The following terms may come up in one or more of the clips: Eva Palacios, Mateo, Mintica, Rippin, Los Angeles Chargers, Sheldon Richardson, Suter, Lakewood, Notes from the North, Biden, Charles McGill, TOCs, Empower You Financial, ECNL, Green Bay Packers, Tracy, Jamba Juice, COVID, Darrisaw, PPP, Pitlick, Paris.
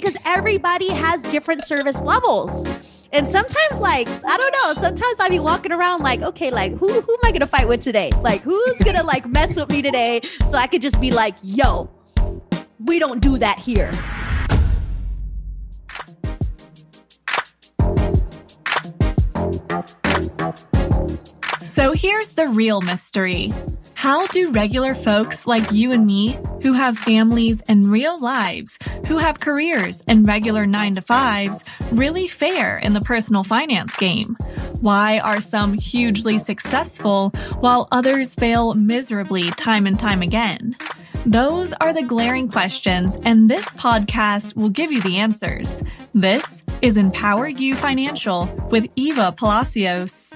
because everybody has different service levels. And sometimes, like, I don't know, sometimes I'll be walking around like, okay, like, who am I going to fight with today? Like, who's going to like mess with me today? So I could just be like, yo, we don't do that here. So here's the real mystery. How do regular folks like you and me who have families and real lives, who have careers and regular 9-to-5s, really fare in the personal finance game? Why are some hugely successful while others fail miserably time and time again? Those are the glaring questions, and this podcast will give you the answers. This is Empower You Financial with Eva Palacios.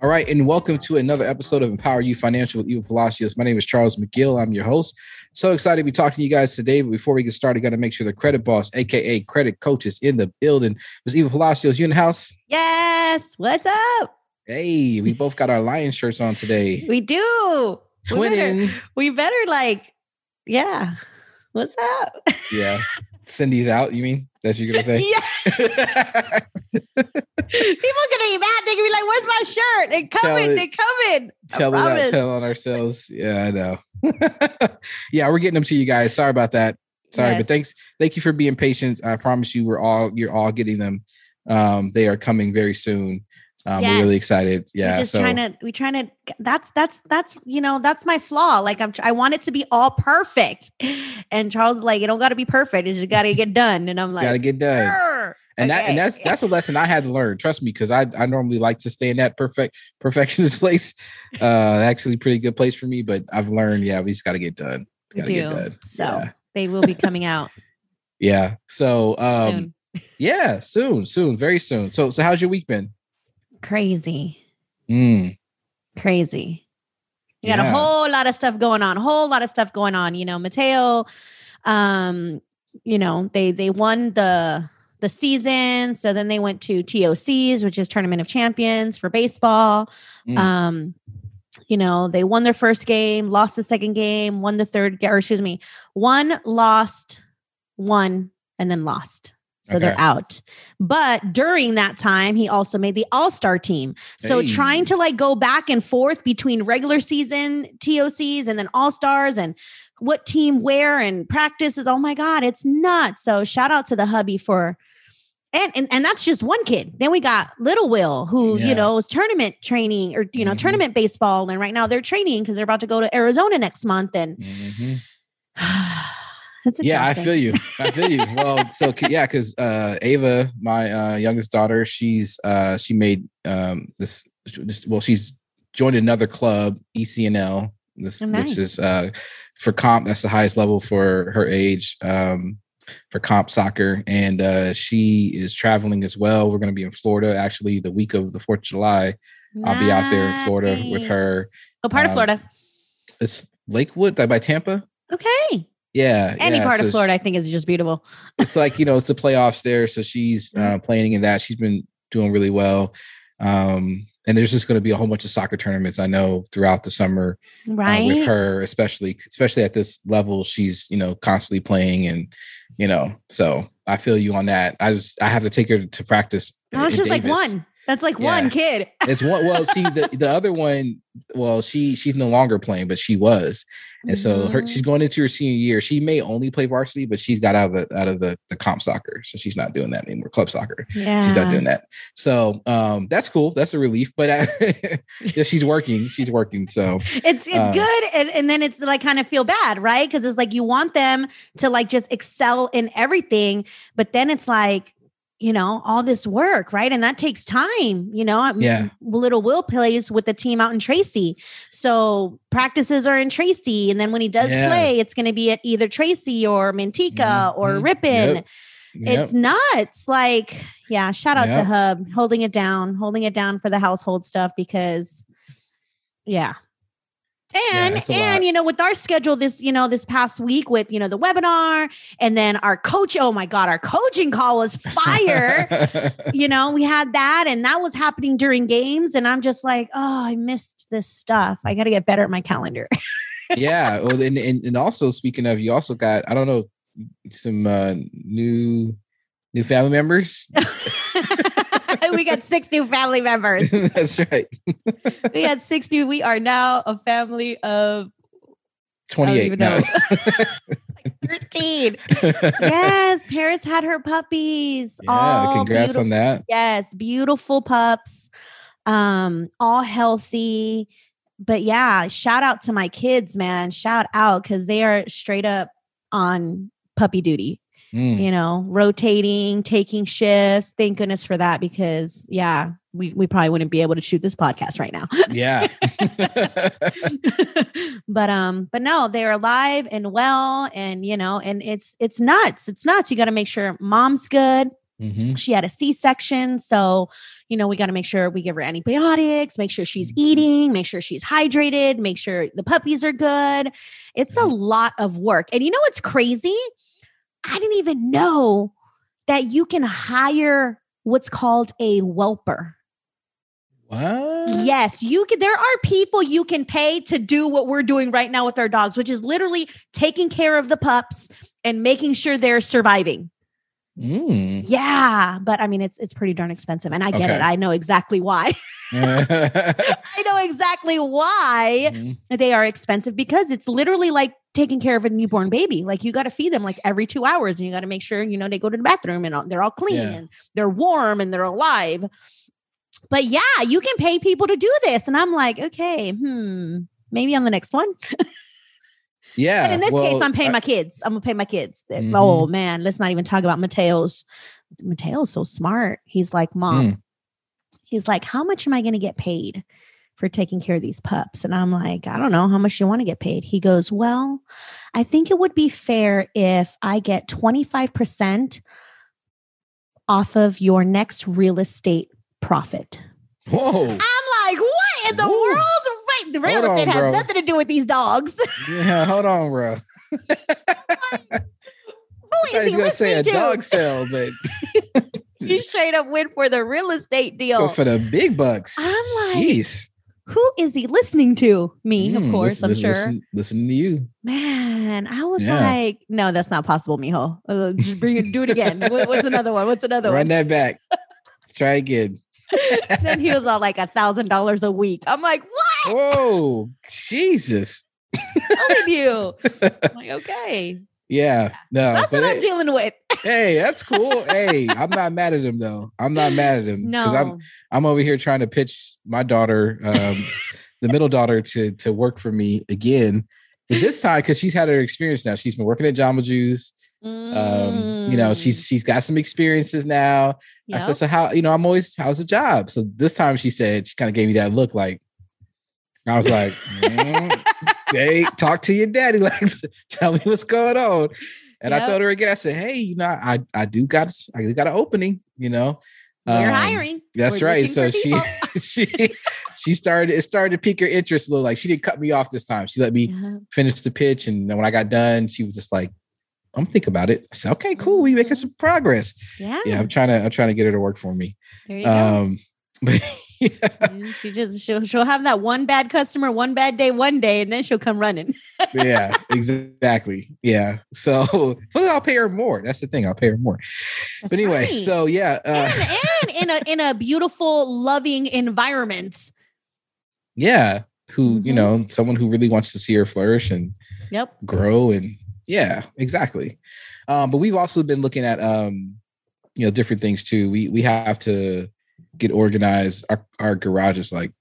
All right, and welcome to another episode of Empower You Financial with Eva Palacios. My name is Charles McGill. I'm your host. So excited to be talking to you guys today. But before we get started, got to make sure the credit boss, aka credit coach, is in the building. Ms. Eva Palacios, you in the house? Yes. What's up? Hey, we both got our lion shirts on today. We do. Twinning. We better like, yeah. What's up? Yeah. Cindy's out, you mean? That's what you're going to say? Yeah. People going to be mad. They're going to be like, where's my shirt? They're coming. Tell on ourselves. Yeah, I know. Yeah, we're getting them to you guys. Sorry about that. Sorry, yes. But thanks. Thank you for being patient. I promise you you're all getting them. They are coming very soon. Yes. We're really excited. Yeah. We're trying to, that's my flaw. Like I want it to be all perfect. And Charles is like, it don't got to be perfect. It just got to get done. And I'm like, got to get done. Grr. And okay. That's a lesson I had to learn. Trust me. Cause I normally like to stay in that perfectionist place. Actually pretty good place for me, but I've learned, yeah, we just got to get done. So yeah. They will be coming out. Yeah. So, soon. Yeah, soon, very soon. So how's your week been? Crazy. You got a whole lot of stuff going on. You know, Mateo, you know, they won the season. So then they went to TOCs, which is Tournament of Champions for baseball. You know, they won their first game, lost the second game, won the third, or excuse me, won, lost, won, and then lost. So okay. They're out. But during that time, he also made the all-star team. So trying to like go back and forth between regular season TOCs and then all-stars and what team where and practices. Oh my God, it's nuts. So shout out to the hubby for, and that's just one kid. Then we got Little Will who, you know, is tournament training or, you know, tournament baseball. And right now they're training because they're about to go to Arizona next month. And yeah, I feel you. Well, so yeah, because Ava, my youngest daughter, she made this. Well, she's joined another club, ECNL, which is for comp. That's the highest level for her age for comp soccer, and she is traveling as well. We're going to be in Florida actually the week of the 4th of July. Nice. I'll be out there in Florida with her. What part of Florida? It's Lakewood by Tampa. Okay. Yeah. Any part of Florida, I think, is just beautiful. It's like, you know, it's the playoffs there. So she's playing in that. She's been doing really well. And there's just going to be a whole bunch of soccer tournaments, I know, throughout the summer. Right. With her, especially at this level, she's, you know, constantly playing. And, you know, so I feel you on that. I have to take her to practice. No, she's like one. That's like one kid. It's one. Well, see, the other one, well, she's no longer playing, but she was. And so she's going into her senior year. She may only play varsity, but she's got out of the comp soccer. So she's not doing that anymore. Club soccer. Yeah. She's not doing that. So that's cool. That's a relief. But she's working. So it's good. And then it's like kind of feel bad, right? Because it's like you want them to like just excel in everything. But then it's like, you know, all this work, right? And that takes time, you know. Yeah. Little Will plays with the team out in Tracy. So practices are in Tracy. And then when he does play, it's going to be at either Tracy or Mintica or Rippin. Yep. It's nuts. Like, yeah, shout out to Hub, holding it down for the household stuff because, yeah. And you know, with our schedule this past week with, you know, the webinar and then our coach, oh my God, our coaching call was fire. You know, we had that and that was happening during games. And I'm just like, oh, I missed this stuff. I got to get better at my calendar. Yeah. Well, and also speaking of, you also got, I don't know new family members. We got 6 new family members. That's right. We had 6 new. We are now a family of 28. No. Like 13. Yes. Paris had her puppies. Yeah. All congrats on that. Yes. Beautiful pups. All healthy. But yeah, shout out to my kids, man. Shout out. 'Cause they are straight up on puppy duty. You know, rotating, taking shifts. Thank goodness for that, because yeah, we probably wouldn't be able to shoot this podcast right now. Yeah. But no, they're alive and well, and you know, and it's nuts. It's nuts. You got to make sure mom's good. Mm-hmm. She had a C-section. So, you know, we got to make sure we give her antibiotics, make sure she's eating, make sure she's hydrated, make sure the puppies are good. It's a lot of work. And you know, what's crazy? I didn't even know that you can hire what's called a whelper. What? Yes, you can. There are people you can pay to do what we're doing right now with our dogs, which is literally taking care of the pups and making sure they're surviving. Yeah. But I mean, it's pretty darn expensive, and I get it. I know exactly why. I know exactly why they are expensive, because it's literally like taking care of a newborn baby. Like you got to feed them like every 2 hours, and you got to make sure, you know, they go to the bathroom and they're all clean and they're warm and they're alive. But yeah, you can pay people to do this. And I'm like, okay, maybe on the next one. Yeah. But in this case, I'm paying my kids. I'm gonna pay my kids. Mm-hmm. Oh man, let's not even talk about Mateo's. Mateo's so smart. He's like, Mom, he's like, how much am I going to get paid for taking care of these pups? And I'm like, I don't know, how much you want to get paid? He goes, well, I think it would be fair if I get 25% off of your next real estate profit. Whoa. I'm like, what in the world? Wait, the real estate has nothing to do with these dogs. Yeah, hold on, bro. Who is he listening to? A dog sale, but... You straight up went for the real estate deal. Go for the big bucks. I'm like, jeez. Who is he listening to? Me, of course, I'm sure. Listen to you. Man, I was like, no, that's not possible, mijo. Just do it again. What's another one? Run that back. Try again. Then he was all like $1,000 a week. I'm like, what? Whoa, Jesus. Telling you. I'm like, okay. Yeah. No, that's what I'm dealing with. Hey, that's cool. Hey, I'm not mad at him though. No, because I'm over here trying to pitch my daughter, the middle daughter, to work for me again. But this time, because she's had her experience now. She's been working at Jamba Juice. You know, she's got some experiences now. Yep. I said, so how, you know, I'm always, how's the job? So this time she said, she kind of gave me that look like, I was like, hey, talk to your daddy. Like, tell me what's going on. And I told her again, I said, hey, you know, I do got an opening, you know. You're hiring. That's right. So it started to pique her interest a little. Like, she didn't cut me off this time. She let me finish the pitch. And then when I got done, she was just like, I'm thinking about it. I said, okay, cool. We making some progress. Yeah. Yeah. I'm trying to get her to work for me. There you go. But yeah. She'll have that one bad customer, one bad day, and then she'll come running. Yeah, exactly. Yeah. So I'll pay her more. That's the thing. I'll pay her more. That's but anyway, right. So yeah. And in a beautiful, loving environment. Yeah. Who, you know, someone who really wants to see her flourish and grow. And yeah, exactly. But we've also been looking at, you know, different things too. We have to get organized. Our garage is like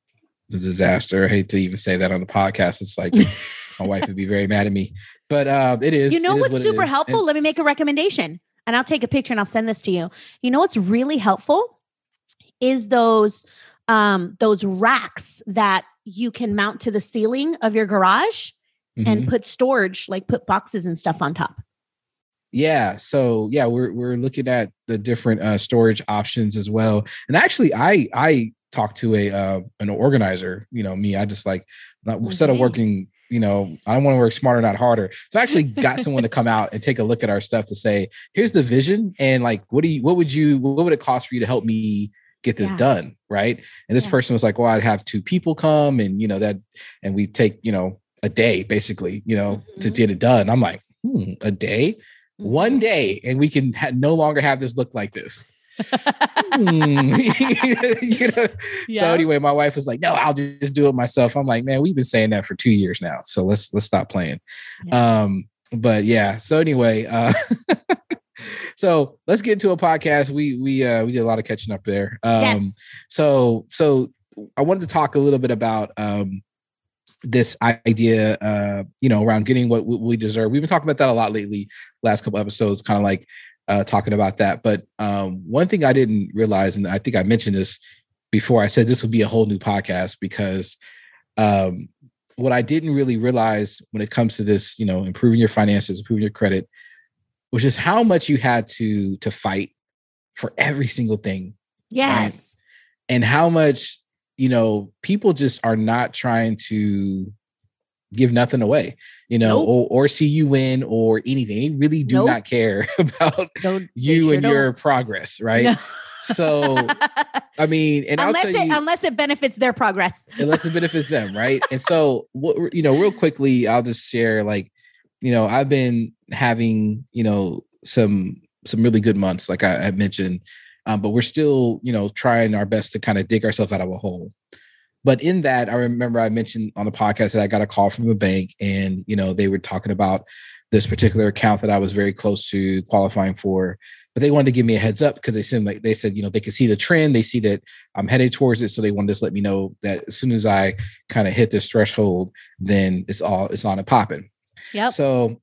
the disaster. I hate to even say that on the podcast. It's like my wife would be very mad at me, but it is. You know what's super helpful? Let me make a recommendation, and I'll take a picture and I'll send this to you. You know what's really helpful is those racks that you can mount to the ceiling of your garage and put storage, like put boxes and stuff on top. Yeah. So yeah, we're looking at the different storage options as well. And actually I talked to an organizer, you know, me, I just like, instead of working, you know, I don't want to work smarter, not harder. So I actually got someone to come out and take a look at our stuff to say, here's the vision. And like, what would it cost for you to help me get this done? Right. And this person was like, well, I'd have 2 people come and, you know, that, and we take, you know, a day basically, you know, to get it done. I'm like, a day. one day and we can no longer have this look like this. You know? Yeah. So anyway, my wife was like, no, I'll just do it myself. I'm like, man, we've been saying that for 2 years now. So let's stop playing. Yeah. But yeah. So anyway, so let's get into a podcast. We did a lot of catching up there. Yes. So I wanted to talk a little bit about, this idea, around getting what we deserve. We've been talking about that a lot lately, last couple episodes, kind of like, talking about that. But one thing I didn't realize, and I think I mentioned this before, I said this would be a whole new podcast, because what I didn't really realize when it comes to this, improving your finances, improving your credit, was just how much you had to fight for every single thing. Yes. Right? And how much, people just are not trying to give nothing away, nope. or see you win or anything. They really do not care about you and your progress, right? No. So, I mean, and unless it benefits their progress, unless it benefits them, right? And so, real quickly, I'll just share, I've been having, some really good months, like I mentioned, but we're still, trying our best to kind of dig ourselves out of a hole. But in that, I remember I mentioned on the podcast that I got a call from a bank, and, they were talking about this particular account that I was very close to qualifying for, but they wanted to give me a heads up because they said, they could see the trend. They see that I'm headed towards it. So they wanted to just let me know that as soon as I kind of hit this threshold, then it's on and popping. Yeah. So,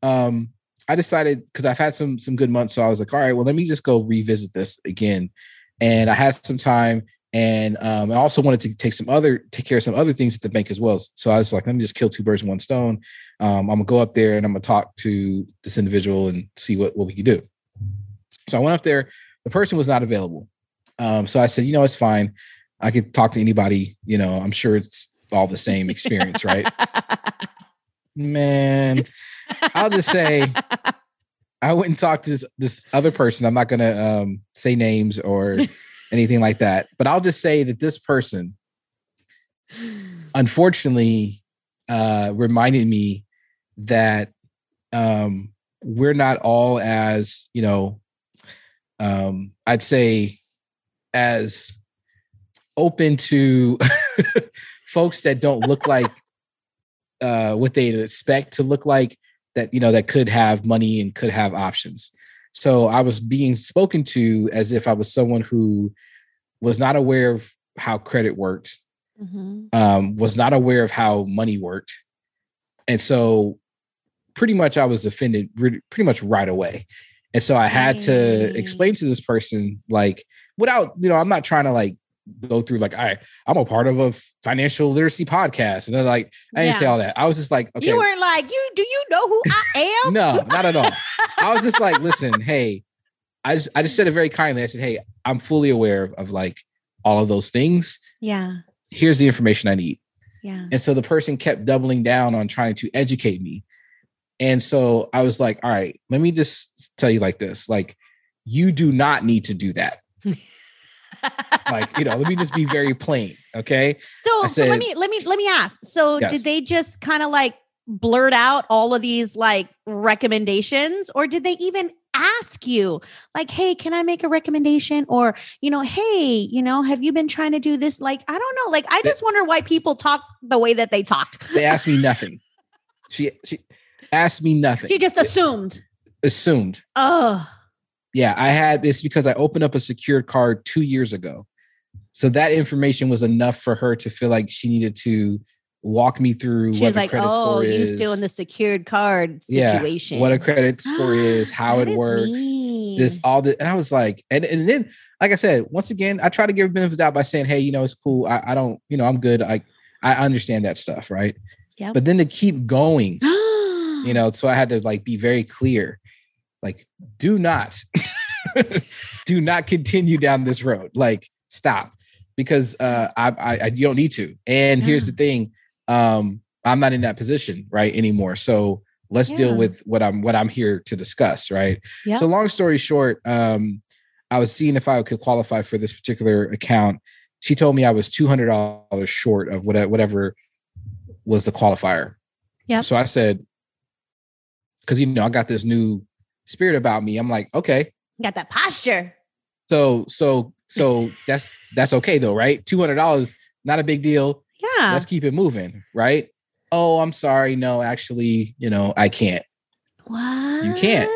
I decided, because I've had some good months. So I was like, all right, well, let me just go revisit this again. And I had some time. And I also wanted to take care of some other things at the bank as well. So I was like, let me just kill two birds with one stone. I'm gonna go up there and I'm gonna talk to this individual and see what we can do. So I went up there. The person was not available. So I said, it's fine. I could talk to anybody. I'm sure it's all the same experience, right? Man, I'll just say, I went and talked to this other person. I'm not gonna say names or anything like that. But I'll just say that this person, unfortunately, reminded me that we're not all as, I'd say, as open to folks that don't look like what they'd expect to look like, that, that could have money and could have options. So I was being spoken to as if I was someone who was not aware of how credit worked, mm-hmm. Was not aware of how money worked. And so pretty much I was offended pretty much right away. And so I had to explain to this person, without, I'm not trying to go through I'm a part of a financial littliteracy podcast. And they're like, I didn't say all that. I was just like, okay. You weren't like, do you know who I am? No, not at all. I was just like, listen, hey, I just said it very kindly. I said, hey, I'm fully aware of all of those things. Yeah. Here's the information I need. Yeah. And so the person kept doubling down on trying to educate me. And so I was like, all right, let me just tell you this, you do not need to do that. Let me just be very plain. Okay. So, so let me ask. So yes. Did they just kind of blurt out all of these recommendations, or did they even ask you hey, can I make a recommendation? Or, hey, have you been trying to do this? I don't know. I just wonder why people talk the way that they talked. They asked me nothing. She asked me nothing. She just assumed. Oh, yeah, it's because I opened up a secured card 2 years ago. So that information was enough for her to feel like she needed to walk me through what a credit score is. She was like, oh, you still in the secured card situation. Yeah, what a credit score is, how it works, this, all the, and I was like, and then, like I said, once again, I try to give a benefit of the doubt by saying, hey, it's cool. I don't, I'm good. I understand that stuff, right? Yeah. But then to keep going, so I had to be very clear. Do not continue down this road. Stop, because you don't need to. And here's the thing, I'm not in that position right anymore. So let's deal with what I'm here to discuss, right? Yeah. So long story short, I was seeing if I could qualify for this particular account. She told me I was $200 short of whatever was the qualifier. Yeah. So I said, because I got this new spirit about me. I'm like, okay. You got that posture. So that's okay though, right? $200, not a big deal. Yeah. Let's keep it moving, right? Oh, I'm sorry. No, actually, I can't. What? You can't.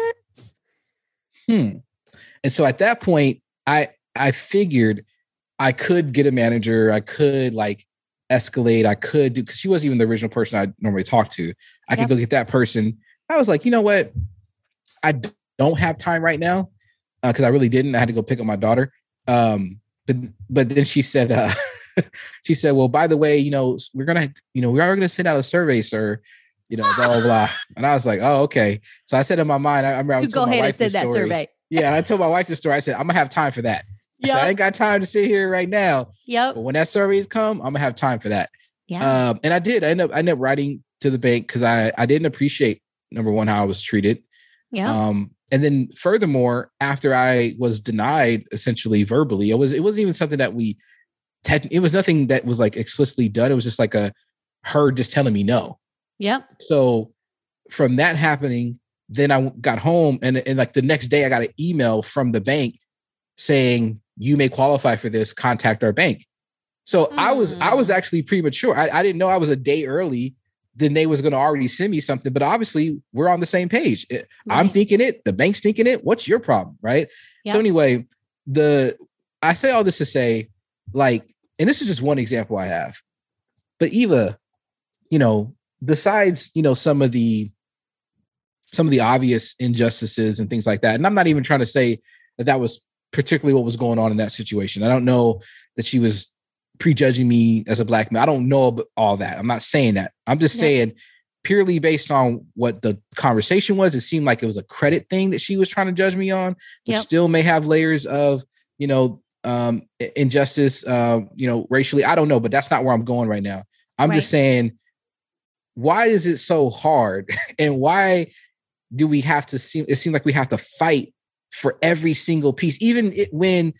And so at that point, I figured I could get a manager. I could escalate. I could do, because she wasn't even the original person I normally talk to. I could go get that person. I was like, you know what? I don't have time right now because I really didn't. I had to go pick up my daughter. But then she said, well, by the way, we are going to send out a survey, sir. Blah, blah, blah. And I was like, oh, okay. So I said in my mind, I remember I was telling my wife this story. Yeah, I told my wife the story. I said, I'm going to have time for that. Yep. I ain't got time to sit here right now. Yep. But when that survey's come, I'm going to have time for that. Yeah. And I did. I ended up writing to the bank because I didn't appreciate, number one, how I was treated. Yeah. And then furthermore, after I was denied, essentially verbally, it wasn't even something that it was nothing that was explicitly done. It was just her just telling me no. Yeah. So from that happening, then I got home and the next day I got an email from the bank saying, you may qualify for this, contact our bank. So I was actually premature. I didn't know I was a day early. Then they was going to already send me something, but obviously we're on the same page. Right. I'm thinking it, the bank's thinking it. What's your problem? Right. Yep. So anyway, I say all this to say and this is just one example I have, but Eva, besides, some of the obvious injustices and things like that. And I'm not even trying to say that was particularly what was going on in that situation. I don't know that she was prejudging me as a Black man. I don't know all that. I'm not saying that. I'm just saying purely based on what the conversation was, it seemed like it was a credit thing that she was trying to judge me on, which still may have layers of, injustice, racially. I don't know, but that's not where I'm going right now. I'm just saying, why is it so hard? And why do we have to seem like we have to fight for every single piece? Even when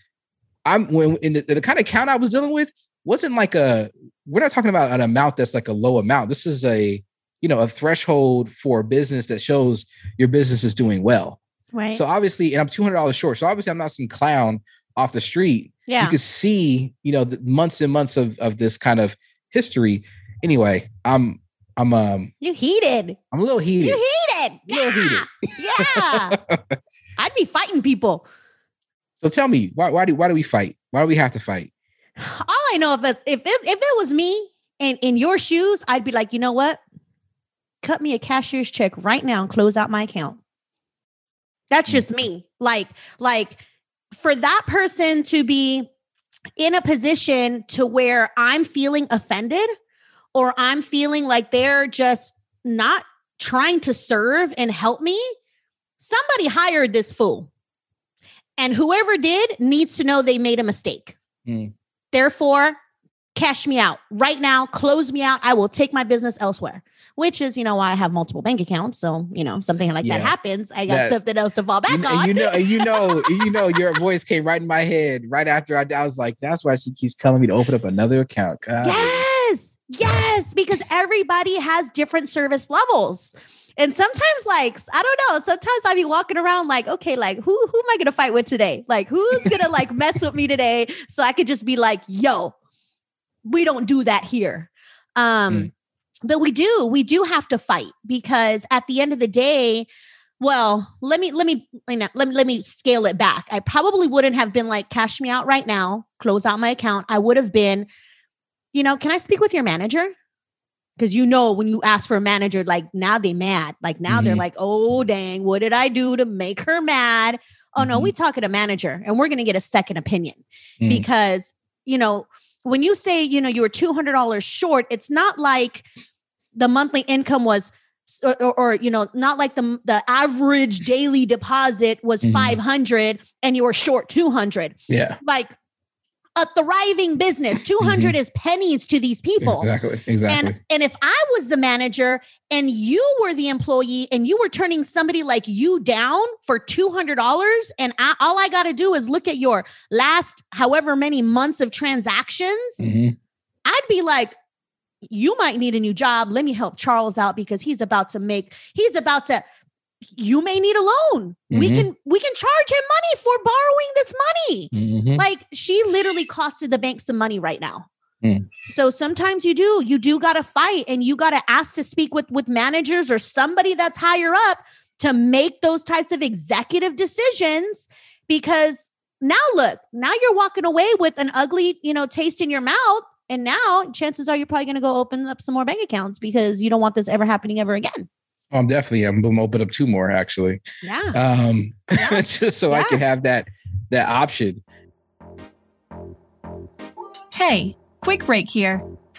in the kind of count I was dealing with wasn't we're not talking about an amount that's a low amount. This is a threshold for a business that shows your business is doing well. Right. So obviously, and I'm $200 short. So obviously I'm not some clown off the street. Yeah. You could see, the months and months of this kind of history. Anyway, I'm you heated. I'm a little heated. You heated. Yeah. Yeah. I'd be fighting people. So tell me, why do we fight? Why do we have to fight? All I know if it was me and in your shoes, I'd be like, you know what? Cut me a cashier's check right now and close out my account. That's just me. For that person to be in a position to where I'm feeling offended or I'm feeling like they're just not trying to serve and help me, somebody hired this fool. And whoever did needs to know they made a mistake. Mm. Therefore, cash me out right now, close me out. I will take my business elsewhere, which is, why I have multiple bank accounts. So, something like that happens. I got something else to fall back on. Your voice came right in my head right after I was like, that's why she keeps telling me to open up another account. God. Yes. Because everybody has different service levels. And sometimes I don't know, sometimes I be walking around okay, who am I going to fight with today? Who's going to mess with me today? So I could just be like, yo, we don't do that here. But we do have to fight because at the end of the day, well, let me scale it back. I probably wouldn't have been cash me out right now, close out my account. I would have been, can I speak with your manager? Because when you ask for a manager, now they mad. Now they're like, oh, dang, what did I do to make her mad? Oh, no, we talking to manager and we're going to get a second opinion because, when you say, you were $200 short, it's not like the monthly income was or not like the average daily deposit was $500 and you were short $200. Yeah. A thriving business, $200 is pennies to these people. Exactly. And if I was the manager and you were the employee and you were turning somebody like you down for $200 and all I got to do is look at your last however many months of transactions, I'd be like, you might need a new job. Let me help Charles out because he's about to you may need a loan. Mm-hmm. We can charge him money for borrowing this money. Mm-hmm. Like, she literally costed the bank some money right now. Mm. So sometimes you do got to fight, and you got to ask to speak with managers or somebody that's higher up to make those types of executive decisions, because now you're walking away with an ugly, taste in your mouth. And now chances are you're probably going to go open up some more bank accounts because you don't want this ever happening ever again. I'm going to open up 2 more actually. Yeah. Just so I can have that option. Hey, quick break here.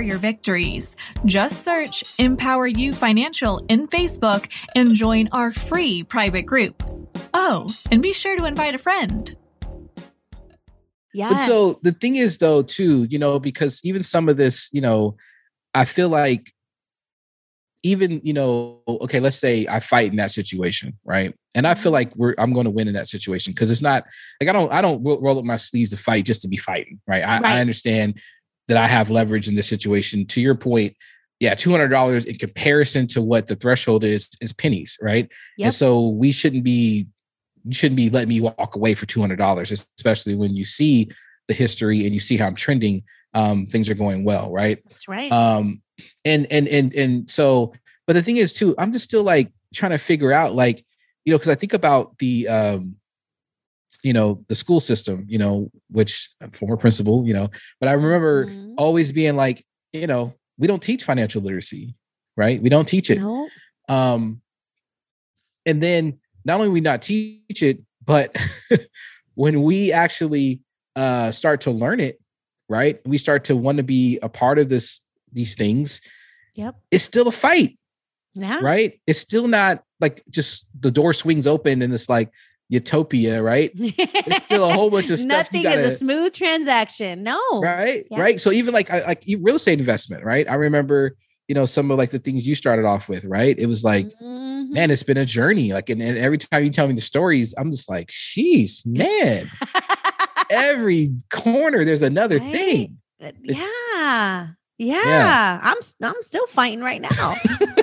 your victories. Just search Empower You Financial in Facebook and join our free private group. Oh, and be sure to invite a friend. Yes. But so the thing is, though, too, because even some of this, I feel like even, okay, let's say I fight in that situation, right? And I feel like I'm going to win in that situation, because it's not like I don't roll up my sleeves to fight just to be fighting, right? I understand that I have leverage in this situation. To your point, yeah, $200 in comparison to what the threshold is pennies, right? Yep. And so you shouldn't be letting me walk away for $200, especially when you see the history and you see how I'm trending. Things are going well, right? That's right. And so, but the thing is too, I'm just still like trying to figure out, like, because I think about the, the school system, which I'm former principal, but I remember always being like, we don't teach financial literacy, right? We don't teach it. No. And then not only we not teach it, but when we actually start to learn it, right? We start to want to be a part of these things. Yep. It's still a fight, right? It's still not like just the door swings open and it's like utopia, right? It's still a whole bunch of stuff. Nothing is a smooth transaction. No. Right. Yeah. Right. So even like real estate investment, right? I remember, some of like the things you started off with, right? It was like, man, it's been a journey. Like, and every time you tell me the stories, I'm just like, geez, man, every corner, there's another thing. Yeah. I'm still fighting right now.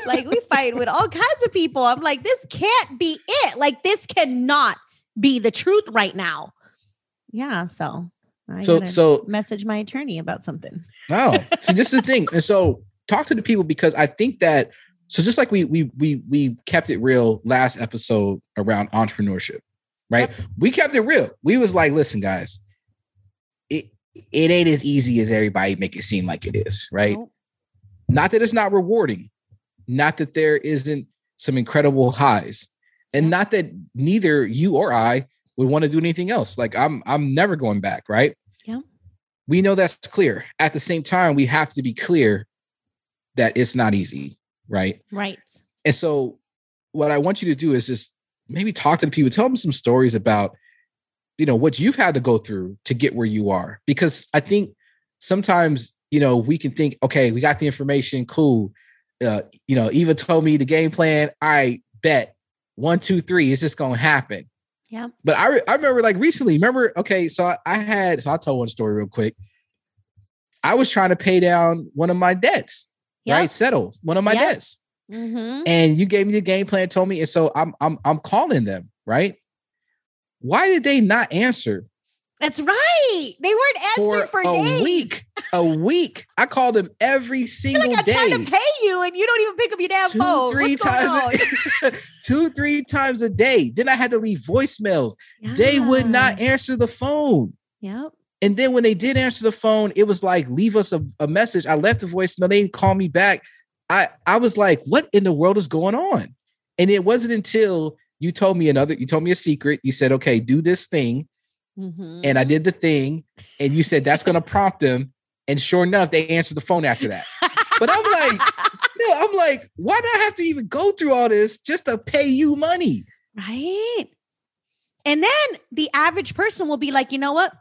Like, we fight with all kinds of people. I'm like, this can't be it. Like, this cannot be the truth right now. Yeah. So I message my attorney about something. Oh, see, this is the thing. And so talk to the people, because I think that, so just like we kept it real last episode around entrepreneurship, right? Yep. We kept it real. We was like, listen, guys, it ain't as easy as everybody make it seem like it is, right? Nope. Not that it's not rewarding, not that there isn't some incredible highs, and not that neither you or I would want to do anything else. Like, I'm never going back, right? Yeah. We know that's clear. At the same time, we have to be clear that it's not easy, right? Right. And so what I want you to do is just maybe talk to the people, tell them some stories about what you've had to go through to get where you are. Because I think sometimes, we can think, okay, we got the information. Cool. Eva told me the game plan. I bet 1, 2, 3, it's just going to happen. Yeah. But I remember like recently, okay. So I'll tell one story real quick. I was trying to pay down one of my debts, right? Settle one of my debts. Mm-hmm. And you gave me the game plan, told me. And so I'm calling them, right? Why did they not answer? That's right. They weren't answering for days. A week. I called them every single day. I tried to pay you and you don't even pick up your damn phone. 2, 3 times a day. Then I had to leave voicemails. Yeah. They would not answer the phone. Yep. And then when they did answer the phone, it was like, leave us a message. I left a voicemail. They didn't call me back. I was like, what in the world is going on? And it wasn't until you told me a secret. You said, okay, do this thing. Mm-hmm. And I did the thing. And you said, that's going to prompt them. And sure enough, they answered the phone after that. But I'm like, still, I'm like, why do I have to even go through all this just to pay you money? Right. And then the average person will be like, you know what?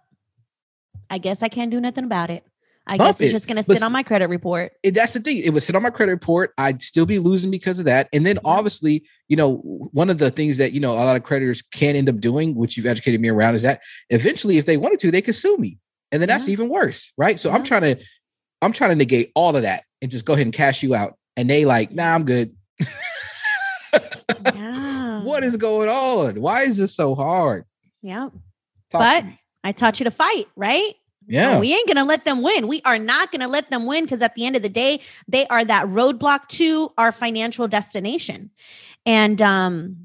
I guess I can't do nothing about it. I guess it's just going to sit on my credit report. That's the thing. It would sit on my credit report. I'd still be losing because of that. And then obviously, you know, one of the things that, you know, a lot of creditors can end up doing, which you've educated me around, is that eventually if they wanted to, they could sue me. And then that's even worse. Right. So I'm trying to negate all of that and just go ahead and cash you out. And they like, nah, I'm good. Yeah. What is going on? Why is this so hard? Yeah. But I taught you to fight, right? Yeah. No, we ain't going to let them win. We are not going to let them win, because at the end of the day, they are that roadblock to our financial destination. And yeah,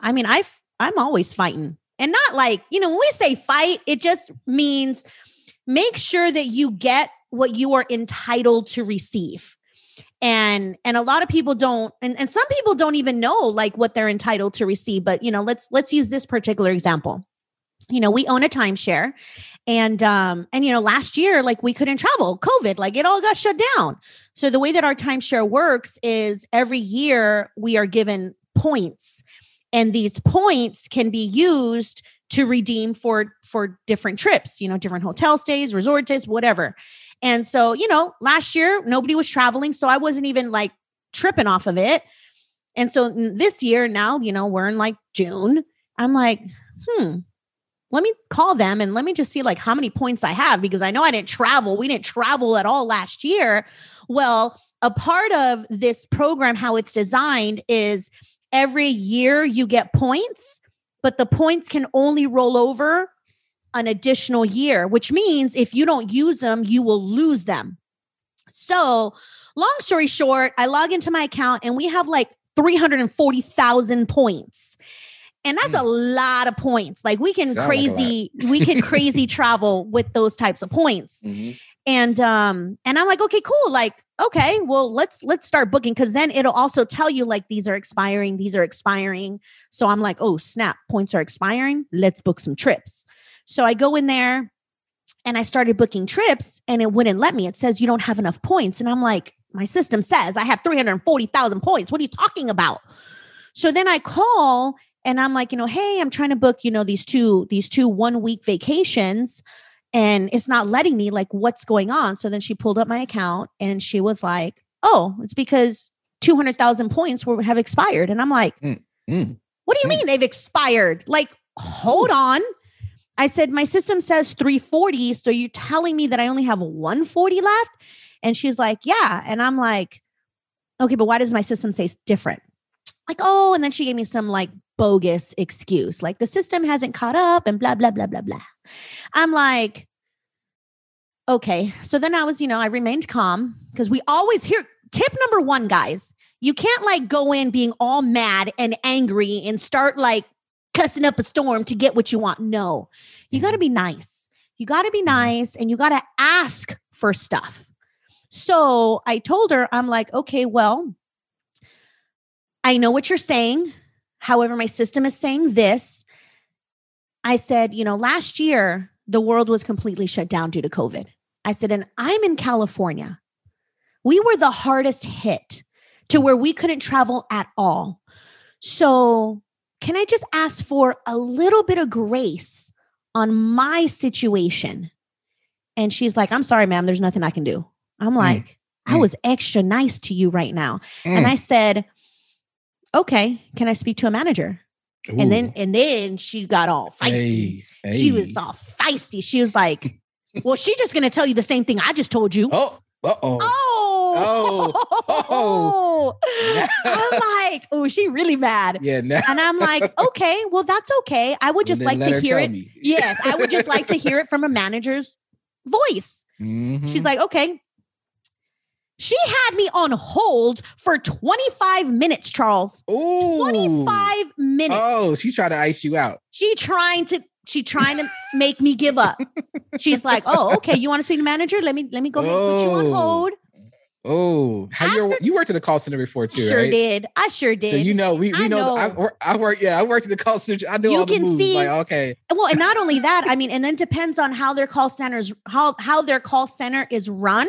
I mean, I'm always fighting, and not like, you know, when we say fight, it just means make sure that you get what you are entitled to receive. And a lot of people don't, and some people don't even know like what they're entitled to receive, but you know, let's use this particular example. You know, we own a timeshare, and, you know, last year, like we couldn't travel, COVID, like it all got shut down. So the way that our timeshare works is every year we are given points, and these points can be used to redeem for different trips, you know, different hotel stays, resort stays, whatever. And so, you know, last year nobody was traveling, so I wasn't even like tripping off of it. And so this year now, you know, we're in like June. I'm like, let me call them and let me just see like how many points I have, because I know I didn't travel. We didn't travel at all last year. Well, a part of this program, how it's designed, is every year you get points, but the points can only roll over an additional year, which means if you don't use them, you will lose them. So long story short, I log into my account and we have like 340,000 points. And that's a lot of points. Like we can crazy travel with those types of points. Mm-hmm. And I'm like, okay, cool. Like, okay, well, let's start booking. Cause then it'll also tell you like, these are expiring. So I'm like, oh snap, points are expiring. Let's book some trips. So I go in there and I started booking trips, and it wouldn't let me. It says you don't have enough points. And I'm like, my system says I have 340,000 points. What are you talking about? So then I call, and I'm like, you know, hey, I'm trying to book, you know, these two 1 week vacations, and it's not letting me. Like, what's going on? So then she pulled up my account and she was like, oh, it's because 200,000 points have expired. And I'm like, what do you mean they've expired? Like, hold on. I said, my system says 340. So you're telling me that I only have 140 left? And she's like, yeah. And I'm like, okay, but why does my system say different? Like, oh, and then she gave me some like bogus excuse, like the system hasn't caught up and blah, blah, blah, blah, blah. I'm like, okay. So then I was, you know, I remained calm, because we always hear tip number one, guys, you can't like go in being all mad and angry and start like cussing up a storm to get what you want. No, you got to be nice. You got to be nice, and you got to ask for stuff. So I told her, I'm like, okay, well, I know what you're saying. However, my system is saying this. I said, you know, last year, the world was completely shut down due to COVID. I said, and I'm in California. We were the hardest hit, to where we couldn't travel at all. So can I just ask for a little bit of grace on my situation? And she's like, I'm sorry, ma'am, there's nothing I can do. I'm like, I was extra nice to you right now. And I said, okay, can I speak to a manager? Ooh. And then she got all feisty. Hey. She was all feisty. She was like, well, she's just going to tell you the same thing I just told you. Oh, uh-oh. Oh. I'm like, oh, she really mad. Yeah, nah. And I'm like, okay, well, that's okay. I would just like to hear it. Yes, I would just like to hear it from a manager's voice. Mm-hmm. She's like, okay. She had me on hold for 25 minutes, Charles. Ooh. 25 minutes. Oh, she's trying to ice you out. She's trying to make me give up. She's like, oh, okay, you want to speak to manager? Let me go ahead and put you on hold. Oh, you worked at a call center before too, right? I sure did. So you know, we know. I worked at the call center. I know you all the moves. Like, okay. Well, and not only that, I mean, and then depends on how their call center is run,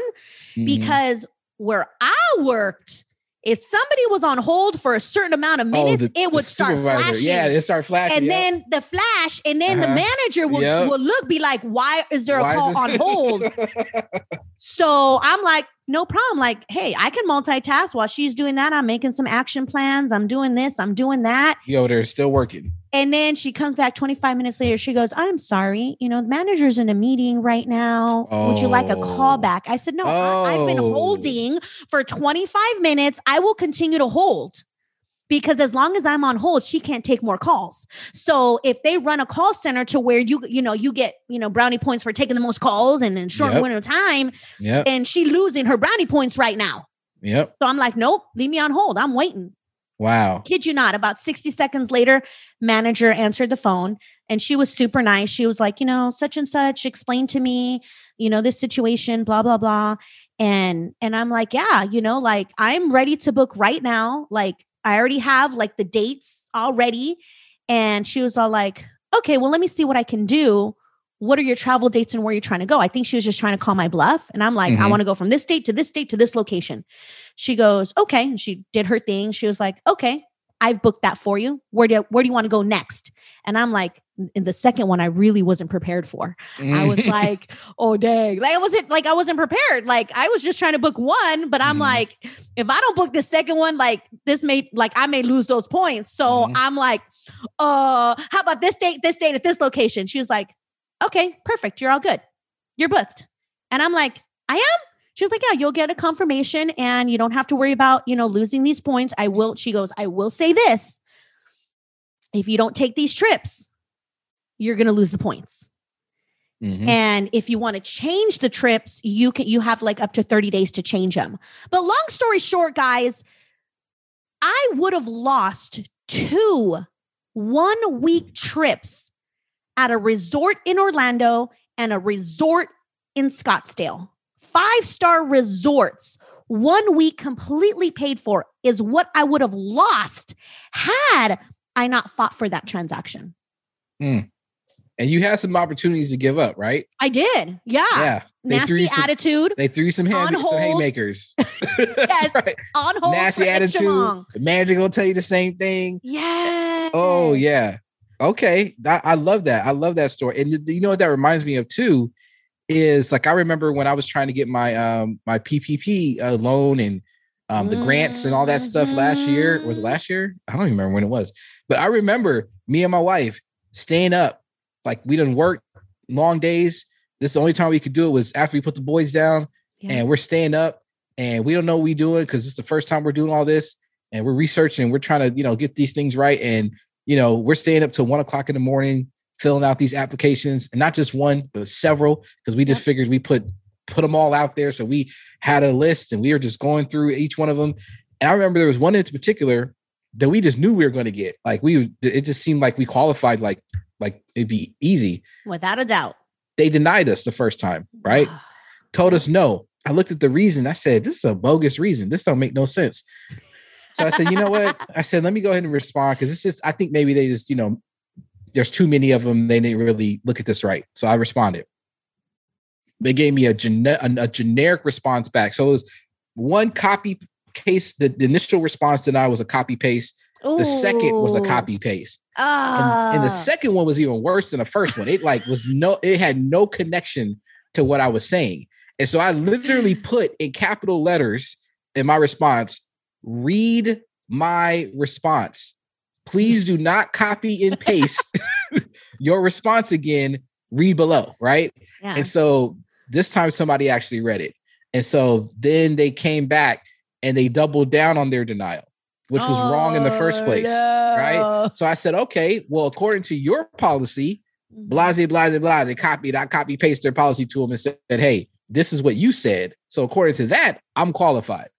because where I worked, if somebody was on hold for a certain amount of minutes, it would start flashing. Yeah, it start flashing. And then the flash, and then the manager would, look, be like, why is there a call on hold? So I'm like, no problem. Like, hey, I can multitask while she's doing that. I'm making some action plans. I'm doing this. I'm doing that. Yo, they're still working. And then she comes back 25 minutes later. She goes, I'm sorry. You know, the manager's in a meeting right now. Oh. Would you like a call back? I said, no, I've been holding for 25 minutes. I will continue to hold. Because as long as I'm on hold, she can't take more calls. So if they run a call center to where you get, brownie points for taking the most calls and in short window of time, and she losing her brownie points right now. So I'm like, nope, leave me on hold. I'm waiting. Wow. Kid you not. About 60 seconds later, manager answered the phone and she was super nice. She was like, such and such, explain to me, this situation, blah, blah, blah. And I'm like, yeah, like I'm ready to book right now. Like, I already have the dates already. And she was all like, okay, well, let me see what I can do. What are your travel dates and where you're trying to go? I think she was just trying to call my bluff. And I'm like, I want to go from this date to this date to this location. She goes, okay. And she did her thing. She was like, okay, I've booked that for you. Where do you want to go next? And I'm like, in the second one, I really wasn't prepared for. I was like, oh dang. I wasn't prepared. Like I was just trying to book one, but I'm like, if I don't book the second one, I may lose those points. So I'm like, how about this date at this location? She was like, okay, perfect. You're all good. You're booked. And I'm like, I am. She was like, yeah, you'll get a confirmation and you don't have to worry about, losing these points. She goes, I will say this. If you don't take these trips, you're going to lose the points. And if you want to change the trips, you have up to 30 days to change them. But long story short, guys, I would have lost 2 one-week trips at a resort in Orlando and a resort in Scottsdale. 5-star resorts, 1 week completely paid for, is what I would have lost had I not fought for that transaction. And you had some opportunities to give up, right? I did. Yeah. Nasty attitude. They threw some haymakers. Yes. Right. On hold. Nasty attitude. The manager gonna tell you the same thing. Yeah. Oh yeah. Okay. I love that. I love that story. And you know what that reminds me of too is I remember when I was trying to get my my PPP loan and the grants and all that stuff last year. Was it last year? I don't even remember when it was. But I remember me and my wife staying up. We didn't work long days. This is the only time we could do it was after we put the boys down and we're staying up and we don't know what we're doing because it's the first time we're doing all this and we're researching and we're trying to, get these things right. And, we're staying up till 1:00 in the morning, filling out these applications and not just one, but several, because we just figured we put them all out there. So we had a list and we were just going through each one of them. And I remember there was one in particular that we just knew we were going to get. It just seemed like we qualified, like it'd be easy. Without a doubt. They denied us the first time, right? Told us no. I looked at the reason. I said, this is a bogus reason. This don't make no sense. So I said, you know what? I said, let me go ahead and respond. Cause I think maybe they just, there's too many of them. They didn't really look at this right. So I responded. They gave me a generic response back. So it was one copy case. The initial response denied was a copy paste. The second was a copy paste. And the second one was even worse than the first one. It it had no connection to what I was saying. And so I literally put in capital letters in my response, read my response. Please do not copy and paste your response again. Read below. Right. Yeah. And so this time somebody actually read it. And so then they came back and they doubled down on their denial, which was wrong in the first place. No. Right. So I said, okay, well, according to your policy, blase, blase, blase, I copy paste their policy to them and said, hey, this is what you said. So according to that, I'm qualified.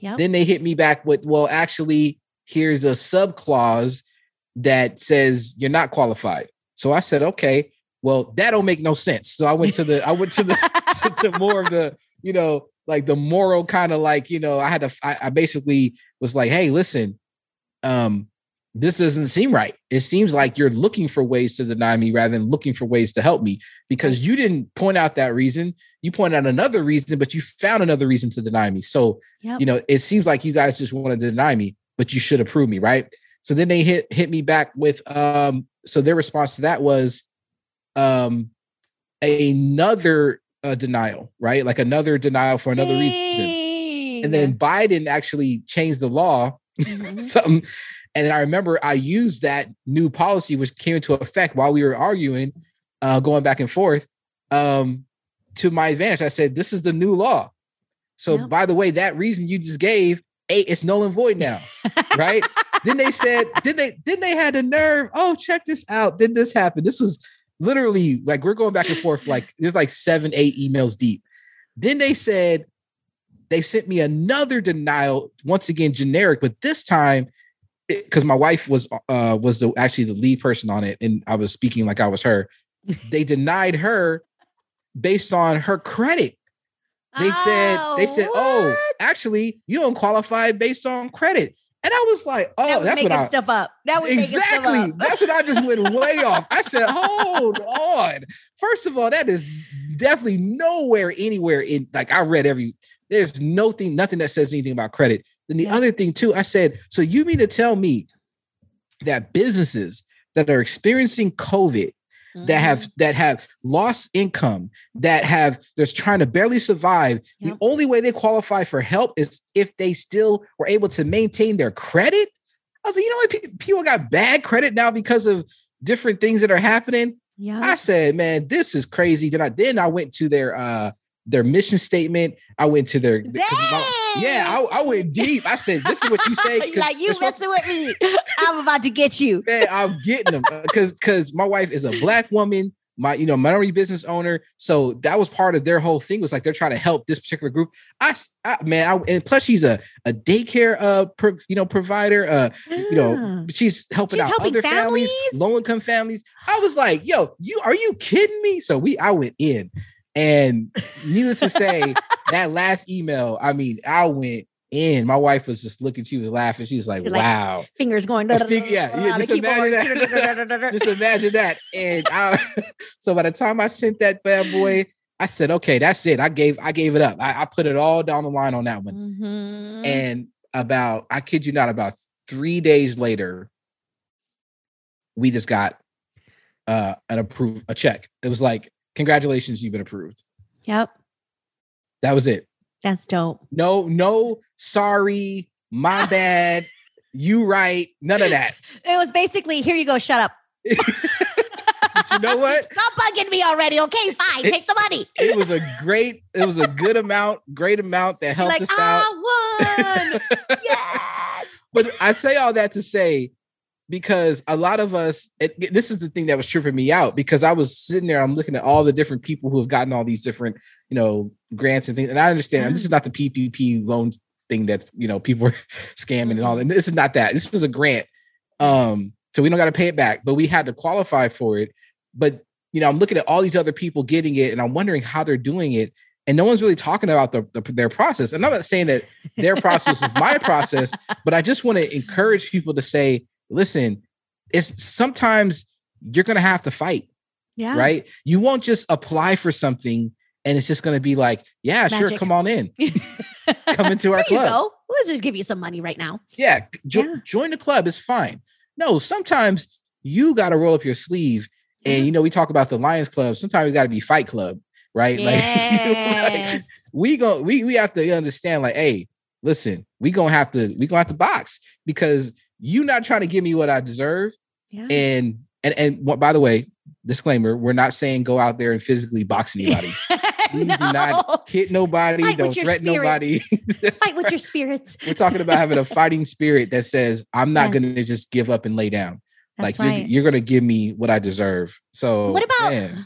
Yep. Then they hit me back with, well, actually, here's a sub clause that says you're not qualified. So I said, okay, well, that don't make no sense. So I went to the, to more of the, the moral kind of I basically was like, hey, listen, this doesn't seem right. It seems like you're looking for ways to deny me rather than looking for ways to help me, because you didn't point out that reason. You point out another reason, but you found another reason to deny me. So, you know, it seems like you guys just want to deny me, but you should approve me, right? So then they hit me back with, so their response to that was another denial, right? Like another denial for another reason. And then Biden actually changed the law, something. And then I remember I used that new policy, which came into effect while we were arguing, going back and forth, to my advantage. I said, this is the new law. So by the way, that reason you just gave, it's null and void now, right? Then they said, then they had the nerve. Oh, check this out. Then this happened. This was literally like, we're going back and forth. Like there's like 7-8 emails deep. Then they said, they sent me another denial, once again, generic, but this time, because my wife was actually the lead person on it, and I was speaking like I was her. They denied her based on her credit. They said, what? Oh, actually, you don't qualify based on credit. And I was like, oh, that's what I stuff up. That was exactly. That's what I just went way off. I said, hold on. First of all, that is definitely nowhere, anywhere in like I read there's nothing that says anything about credit. Then the other thing too, I said, so you mean to tell me that businesses that are experiencing COVID, that have lost income, they're trying to barely survive. The only way they qualify for help is if they still were able to maintain their credit. I was like, you know what? People got bad credit now because of different things that are happening. Yeah. I said, man, this is crazy. Then I went to their mission statement. I went to their... I went deep. I said, this is what you say. Like, you messing with me. I'm about to get you. Man, I'm getting them. Because my wife is a Black woman, minority business owner. So that was part of their whole thing, was like, they're trying to help this particular group. And plus she's a daycare, provider, she's out other families, low income families. I was like, yo, are you kidding me? So I went in. And needless to say, that last email, I mean, I went in. My wife was just looking. She was laughing. She was like, wow. Like, fingers going. Just imagine that. Just imagine that. And so by the time I sent that bad boy, I said, okay, that's it. I gave it up. I put it all down the line on that one. Mm-hmm. And I kid you not, about 3 days later, we just got a check. It was like, congratulations, you've been approved. Yep. That was it. That's dope. No, sorry, my bad, you right, none of that. It was basically, here you go, shut up. But you know what? Stop bugging me already, okay? Fine, take the money. It was a good amount, great amount that helped us out. I won! Yes! But I say all that to say, because a lot of us, this is the thing that was tripping me out, because I was sitting there, I'm looking at all the different people who have gotten all these different, grants and things. And I understand this is not the PPP loan thing that's, people are scamming and all that. This is not that. This was a grant. So we don't got to pay it back, but we had to qualify for it. But, I'm looking at all these other people getting it and I'm wondering how they're doing it. And no one's really talking about their process. And I'm not saying that their process is my process, but I just want to encourage people to say, listen, it's sometimes you're going to have to fight, right? You won't just apply for something and it's just going to be like, yeah, magic. Sure. Come on in, come into our club. Let's just give you some money right now. Yeah. Join the club. It's fine. No, sometimes you got to roll up your sleeve and, we talk about the Lions Club. Sometimes we got to be Fight Club, right? Yes. Like we have to understand like, hey, listen, we gonna have to box, because you're not trying to give me what I deserve. Yeah. And by the way, disclaimer, we're not saying go out there and physically box anybody. Please do not hit nobody. Fight don't threaten nobody. Fight with your spirits. We're talking about having a fighting spirit that says, I'm not going to just give up and lay down. That's like, right. You're going to give me what I deserve. So what about the Lions?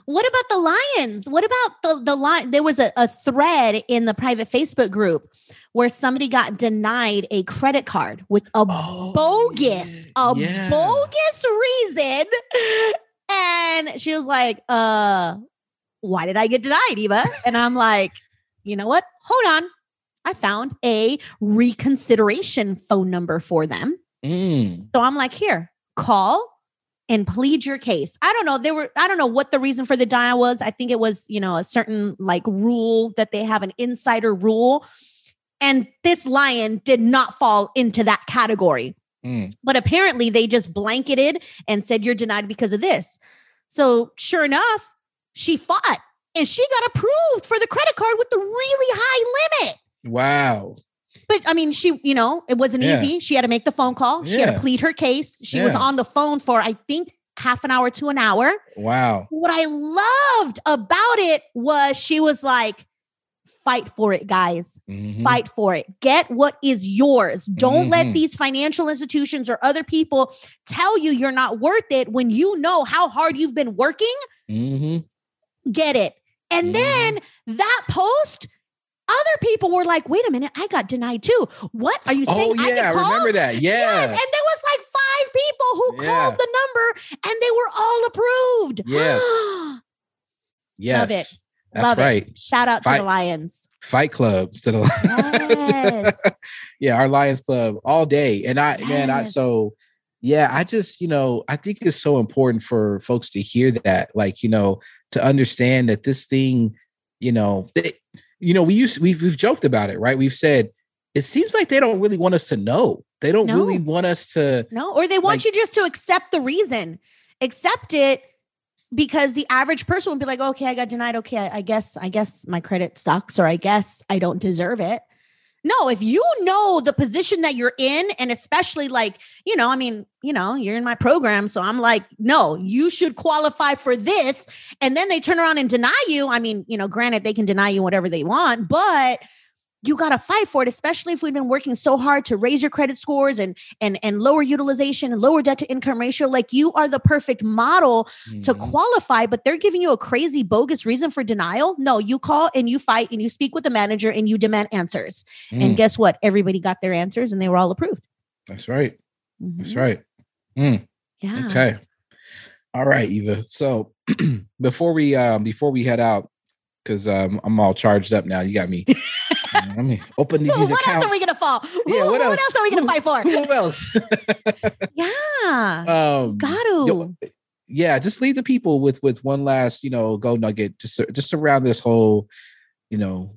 What about the Lions? There was a thread in the private Facebook group where somebody got denied a credit card with a bogus reason. And she was like, why did I get denied, Eva? And I'm like, you know what? Hold on. I found a reconsideration phone number for them. So I'm like, here, call and plead your case. I don't know. I don't know what the reason for the denial was. I think it was, a certain like rule that they have, an insider rule. And this lion did not fall into that category. But apparently they just blanketed and said, you're denied because of this. So sure enough, she fought and she got approved for the credit card with the really high limit. Wow. But I mean, she, it wasn't easy. She had to make the phone call. She had to plead her case. She was on the phone for, I think, half an hour to an hour. Wow. What I loved about it was she was like, fight for it, guys. Mm-hmm. Fight for it. Get what is yours. Don't let these financial institutions or other people tell you you're not worth it when you know how hard you've been working. Get it. And then that post, other people were like, wait a minute, I got denied too. What are you saying? Oh, yeah, I remember that. Yeah. Yes. And there was like 5 people who called the number and they were all approved. Yes. Yes. Love it. That's Love right. It. Shout out to the Lions. Fight Club. To the Lions. Yeah, our Lions Club all day. And I just, I think it's so important for folks to hear that, like, to understand that this thing, we've joked about it, right? We've said, it seems like they don't really want us to know. They don't really want us to. No, or they want you just to accept the reason, accept it, because the average person would be like, okay, I got denied. Okay. I guess my credit sucks, or I guess I don't deserve it. No, if you know the position that you're in, and especially like, you're in my program. So I'm like, no, you should qualify for this. And then they turn around and deny you. I mean, granted, they can deny you whatever they want, but you got to fight for it, especially if we've been working so hard to raise your credit scores and lower utilization and lower debt to income ratio. Like, you are the perfect model to qualify, but they're giving you a crazy bogus reason for denial. No, you call and you fight and you speak with the manager and you demand answers. And guess what? Everybody got their answers and they were all approved. That's right. Mm-hmm. That's right. Yeah. Okay. All right, Eva. So before we head out, because I'm all charged up now. You got me. Let me open these accounts. What else are we going to fall? Yeah, what else are we going to fight for? Who else? Yeah. Got to. Yeah, just leave the people with one last, gold nugget, just around this whole, so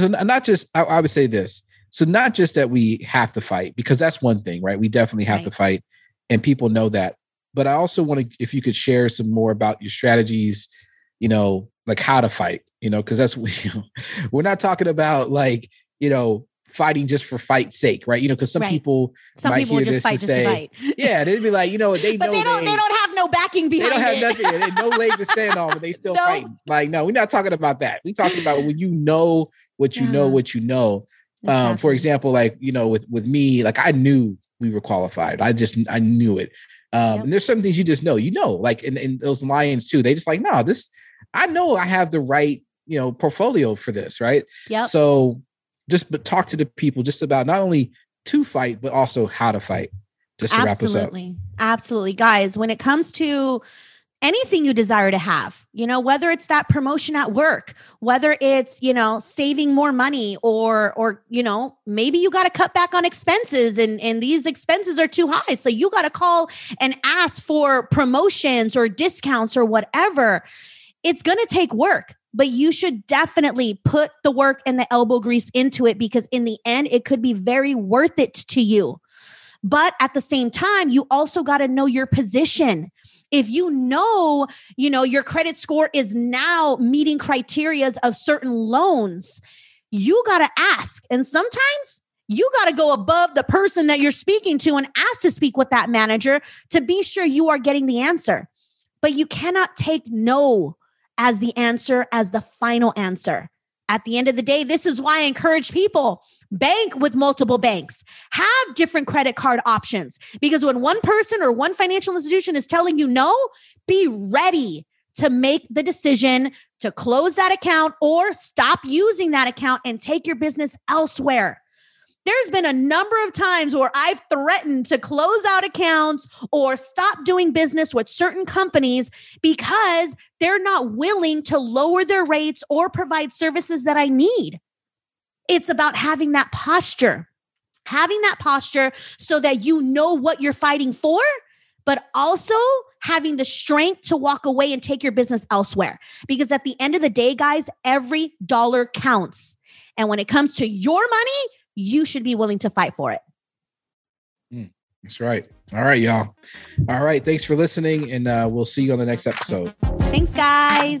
not just, I would say this. So not just that we have to fight, because that's one thing, right? We definitely have to fight, and people know that. But I also want to, if you could share some more about your strategies, like how to fight, because that's, we're not talking about like, fighting just for fight's sake, right? Because some people hear this and say, yeah, they'd be like, they but know they don't have no backing behind it. They don't have nothing. They no leg to stand on, but they still fight. Like, no, we're not talking about that. We're talking about when you know what you know. Exactly. For example, like, with me, like I knew we were qualified. I knew it. And there's some things you just know, like in those Lions too, they just like, no, this, I know I have the right, portfolio for this. Right. Yeah. So but talk to the people just about not only to fight, but also how to fight. Just to wrap us up. Absolutely. Guys, when it comes to anything you desire to have, whether it's that promotion at work, whether it's, saving more money or, maybe you got to cut back on expenses and these expenses are too high. So you got to call and ask for promotions or discounts or whatever. It's going to take work, but you should definitely put the work and the elbow grease into it, because in the end, it could be very worth it to you. But at the same time, you also got to know your position. If your credit score is now meeting criteria of certain loans, you got to ask. And sometimes you got to go above the person that you're speaking to and ask to speak with that manager to be sure you are getting the answer. But you cannot take no as the answer, as the final answer. At the end of the day, this is why I encourage people, bank with multiple banks, have different credit card options, because when one person or one financial institution is telling you no, be ready to make the decision to close that account or stop using that account and take your business elsewhere. There's been a number of times where I've threatened to close out accounts or stop doing business with certain companies because they're not willing to lower their rates or provide services that I need. It's about having that posture. having that posture so that you know what you're fighting for, but also having the strength to walk away and take your business elsewhere. Because at the end of the day, guys, every dollar counts. And when it comes to your money, you should be willing to fight for it. That's right. All right, y'all. All right. Thanks for listening. And we'll see you on the next episode. Thanks, guys.